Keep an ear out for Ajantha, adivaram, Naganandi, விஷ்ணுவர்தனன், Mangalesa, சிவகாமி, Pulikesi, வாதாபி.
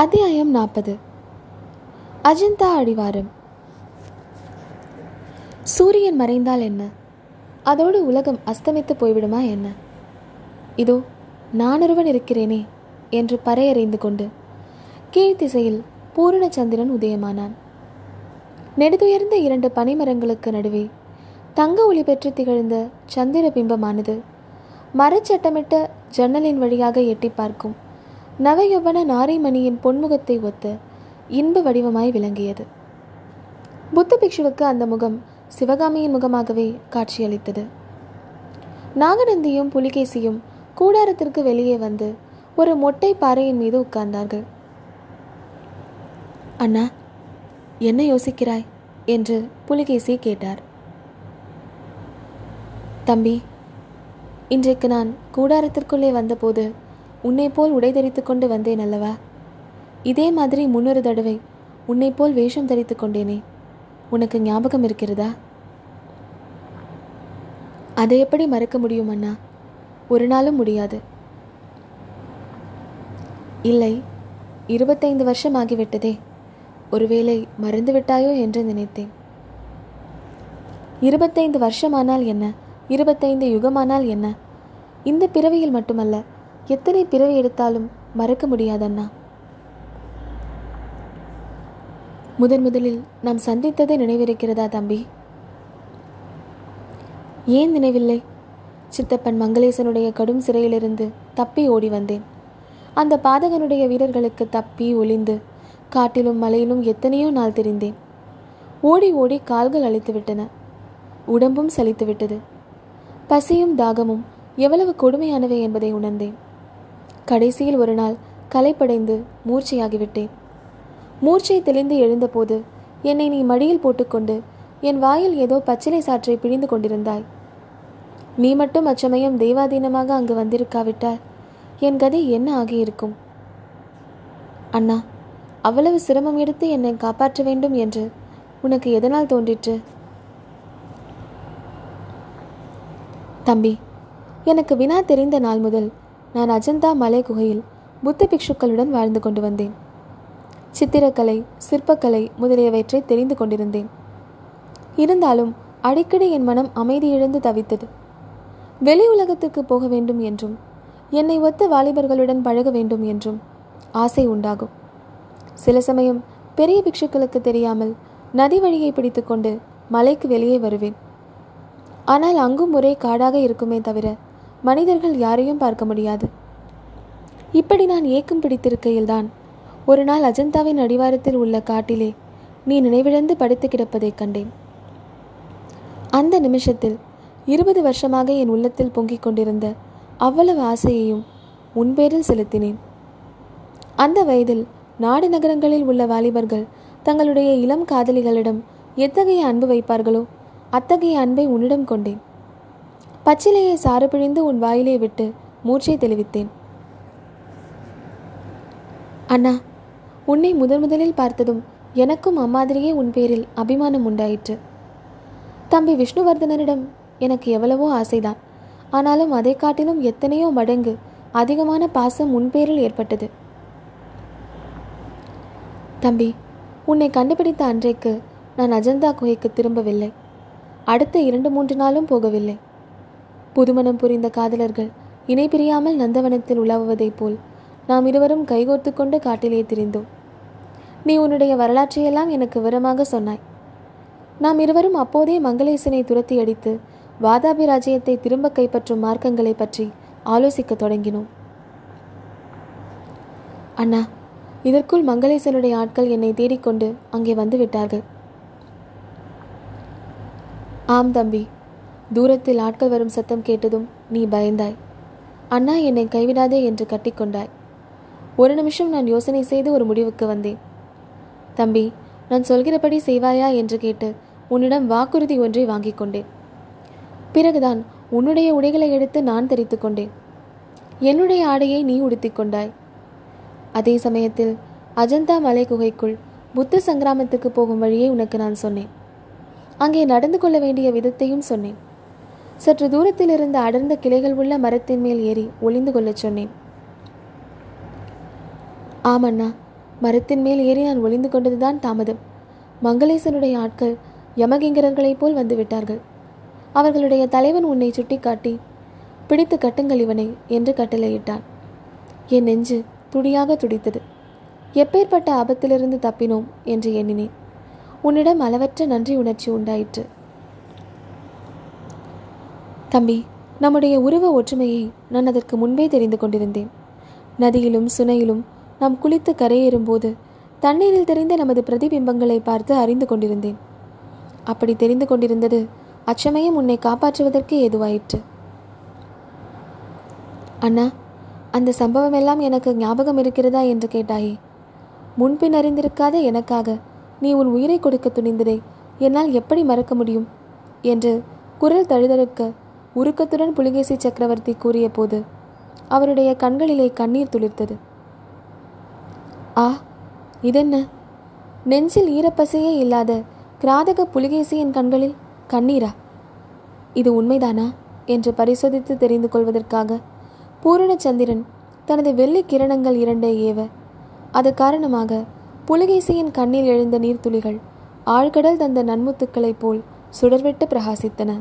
அத்தியாயம் 40. அஜந்தா அடிவாரம். சூரியன் மறைந்தால் என்ன? அதோடு உலகம் அஸ்தமித்து போய்விடுமா என்ன? இதோ நானொருவன் இருக்கிறேனே என்று பறையறைந்து கொண்டு கீழ்த்திசையில் பூரணச்சந்திரன் உதயமானான். நெடுதுயர்ந்த 2 பனைமரங்களுக்கு நடுவே தங்க ஒளி பெற்று திகழ்ந்த சந்திர பிம்பமானது மரச்சட்டமிட்ட ஜன்னலின் வழியாக எட்டி பார்க்கும் நவயவன நாரைமணியின் பொன்முகத்தை ஒத்த இன்ப வடிவமாய் விளங்கியது. புத்த பிக்ஷுவுக்கு அந்த முகம் சிவகாமியின் முகமாகவே காட்சியளித்தது. நாகநந்தியும் புலிகேசியும் கூடாரத்திற்கு வெளியே வந்து ஒரு மொட்டை பாறையின் மீது உட்கார்ந்தார்கள். அண்ணா, என்ன யோசிக்கிறாய் என்று புலிகேசி கேட்டார். தம்பி, இன்றைக்கு நான் கூடாரத்திற்குள்ளே வந்தபோது உன்னை போல் உடை தரித்து கொண்டு வந்தேன் அல்லவா? இதே மாதிரி முன்னொரு தடவை உன்னை போல் வேஷம் தரித்து கொண்டேனே, உனக்கு ஞாபகம் இருக்கிறதா? அதை எப்படி மறக்க முடியும் அண்ணா? ஒரு நாளும் முடியாது. இல்லை, 25 வருஷம் ஆகிவிட்டதே, ஒருவேளை மறந்துவிட்டாயோ என்று நினைத்தேன். 25 வருஷமானால் என்ன, 25 யுகமானால் என்ன, இந்த பிறவியில் மட்டுமல்ல எத்தனை பிறவி எடுத்தாலும் மறக்க முடியாதண்ணா. முதலில் நாம் சந்தித்ததை நினைவிருக்கிறதா தம்பி? ஏன் நினைவில்லை? சித்தப்பன் மங்களேசனுடைய கடும் சிறையிலிருந்து தப்பி ஓடி வந்தேன். அந்த பாதகனுடைய வீரர்களுக்கு தப்பி ஒளிந்து காட்டிலும் மலையிலும் எத்தனையோ நாள் தெரிந்தேன். ஓடி ஓடி கால்கள் அழித்துவிட்டன, உடம்பும் சலித்துவிட்டது. பசியும் தாகமும் எவ்வளவு கொடுமையானவை என்பதை உணர்ந்தேன். கடைசியில் ஒரு நாள் களைப்படைந்து மூர்ச்சையாகிவிட்டேன். மூர்ச்சை தெளிந்து எழுந்தபோது என்னை நீ மடியில் போட்டுக்கொண்டு என் வாயில் ஏதோ பச்சிலை சாற்றை பிழிந்து கொண்டிருந்தாய். நீ மட்டும் அச்சமயம் தெய்வாதீனமாக அங்கு வந்திருக்காவிட்டால் என் கதை என்ன ஆகியிருக்கும்? அண்ணா, அவ்வளவு சிரமம் எடுத்து என்னை காப்பாற்ற வேண்டும் என்று உனக்கு எதனால் தோன்றிற்று? தம்பி, எனக்கு வினா தெரிந்த நாள் முதல் நான் அஜந்தா மலை குகையில் புத்த பிக்ஷுக்களுடன் வாழ்ந்து கொண்டு வந்தேன். சித்திரக்கலை, சிற்பக்கலை முதலியவற்றை தெரிந்து கொண்டிருந்தேன். இருந்தாலும் அடிக்கடி என் மனம் அமைதியிழந்து தவித்தது. வெளி உலகத்துக்கு போக வேண்டும் என்றும் என்னை ஒத்த வாலிபர்களுடன் பழக வேண்டும் என்றும் ஆசை உண்டாகும். சில சமயம் பெரிய பிக்ஷுக்களுக்கு தெரியாமல் நதி வழியை பிடித்து கொண்டு மலைக்கு வெளியே வருவேன். ஆனால் அங்கும் ஒரே காடாக இருக்குமே தவிர மனிதர்கள் யாரையும் பார்க்க முடியாது. இப்படி நான் ஏக்கம் பிடித்திருக்கையில்தான் ஒரு நாள் அஜந்தாவின் அடிவாரத்தில் உள்ள காட்டிலே நீ நினைவிழந்து படுத்து கிடப்பதை கண்டேன். அந்த நிமிஷத்தில் 20 வருஷமாக என் உள்ளத்தில் பொங்கிக் கொண்டிருந்த அவ்வளவு ஆசையையும் உன்பேரில் செலுத்தினேன். அந்த வயதில் நாடு நகரங்களில் உள்ள வாலிபர்கள் தங்களுடைய இளம் காதலிகளிடம் எத்தகைய அன்பு வைப்பார்களோ அத்தகைய அன்பை உன்னிடம் கொண்டேன். பச்சிலையை சாறு பிழிந்து உன் வாயிலே விட்டு மூச்சை தெளிவித்தேன். அண்ணா, உன்னை முதலில் பார்த்ததும் எனக்கும் அம்மாதிரியே உன் பேரில் அபிமானம் உண்டாயிற்று. தம்பி விஷ்ணுவர்தனனிடம் எனக்கு எவ்வளவோ ஆசைதான், ஆனாலும் அதை காட்டிலும் எத்தனையோ மடங்கு அதிகமான பாசம் உன் பேரில் ஏற்பட்டது. தம்பி, உன்னை கண்டுபிடித்த அன்றைக்கு நான் அஜந்தா குகைக்கு திரும்பவில்லை. அடுத்த 2-3 நாளும் போகவில்லை. புதுமணம் புரிந்த காதலர்கள் இணை பிரியாமல் நந்தவனத்தில் உலாவுவதைப் போல் நாம் இருவரும் கைகோர்த்து கொண்டு காட்டிலே திரிந்தோம். நீ உன்னுடைய வரலாற்றையெல்லாம் எனக்கு விவரமாக சொன்னாய். நாம் இருவரும் அப்போதே மங்களேசனை துரத்தி அடித்து வாதாபி ராஜ்யத்தை திரும்ப கைப்பற்றும் மார்க்கங்களை பற்றி ஆலோசிக்க தொடங்கினோம். அண்ணா, இதற்குள் மங்களேசனுடைய ஆட்கள் என்னை தேடிக்கொண்டு அங்கே வந்து விட்டார்கள். ஆம் தம்பி, தூரத்தில் ஆட்கள் வரும் சத்தம் கேட்டதும் நீ பயந்தாய். அண்ணா என்னை கைவிடாதே என்று கட்டிக்கொண்டாய். ஒரு நிமிஷம் நான் யோசனை செய்து ஒரு முடிவுக்கு வந்தேன். தம்பி, நான் சொல்கிறபடி செய்வாயா என்று கேட்டு உன்னிடம் வாக்குறுதி ஒன்றை வாங்கி கொண்டேன். பிறகுதான் உன்னுடைய உடைகளை எடுத்து நான் தரித்து கொண்டேன். என்னுடைய ஆடையை நீ உடுத்திக்கொண்டாய். அதே சமயத்தில் அஜந்தா மலை குகைக்குள் புத்த சங்கிராமத்துக்கு போகும் வழியை உனக்கு நான் சொன்னேன். அங்கே நடந்து கொள்ள வேண்டிய விதத்தையும் சொன்னேன். சற்று தூரத்தில் இருந்த அடர்ந்த கிளைகள் உள்ள மரத்தின் மேல் ஏறி ஒளிந்து கொள்ளச் சொன்னேன். ஆமண்ணா, மரத்தின் மேல் ஏறி நான் ஒளிந்து கொண்டதுதான் தாமதம். மங்களேசனுடைய ஆட்கள் யமகிங்கரர்களைப் போல் வந்துவிட்டார்கள். அவர்களுடைய தலைவன் உன்னை சுட்டி காட்டி, பிடித்து கட்டுங்கள் இவனை என்று கட்டளையிட்டான். என் நெஞ்சு துடியாக துடித்தது. எப்பேற்பட்ட ஆபத்திலிருந்து தப்பினோம் என்று எண்ணினேன். உன்னிடம் அளவற்ற நன்றி உணர்ச்சி உண்டாயிற்று. தம்பி, நம்முடைய உருவ ஒற்றுமையை நான் அதற்கு முன்பே தெரிந்து கொண்டிருந்தேன். நதியிலும் சுனையிலும் நாம் குளித்து கரையேறும்போது தண்ணீரில் தெரிந்த நமது பிரதிபிம்பங்களை பார்த்து அறிந்து கொண்டிருந்தேன். அப்படி தெரிந்து கொண்டிருந்தது அச்சமயம் உன்னை காப்பாற்றுவதற்கு ஏதுவாயிற்று. அண்ணா, அந்த சம்பவம் எல்லாம் எனக்கு ஞாபகம் இருக்கிறதா என்று கேட்டாயே. முன்பின் அறிந்திருக்காத எனக்காக நீ உன் உயிரை கொடுக்க துணிந்ததை என்னால் எப்படி மறக்க முடியும் என்று குரல் தழுதழுக்க உருக்கத்துடன் புலிகேசி சக்கரவர்த்தி கூறிய போது அவருடைய கண்களிலே கண்ணீர் துளிர்த்தது. ஆ, இதென்ன? நெஞ்சில் ஈரப்பசையே இல்லாத கிராதக புலிகேசியின் கண்களில் கண்ணீரா? இது உண்மைதானா என்று பரிசோதித்து தெரிந்து கொள்வதற்காக பூரணச்சந்திரன் தனது வெள்ளி கிரணங்கள் இரண்டை ஏவ, அது காரணமாக புலிகேசியின் கண்ணில் எழுந்த நீர்த்துளிகள் ஆழ்கடல் தந்த நன்முத்துக்களைப் போல் சுடர்விட்டு பிரகாசித்தன.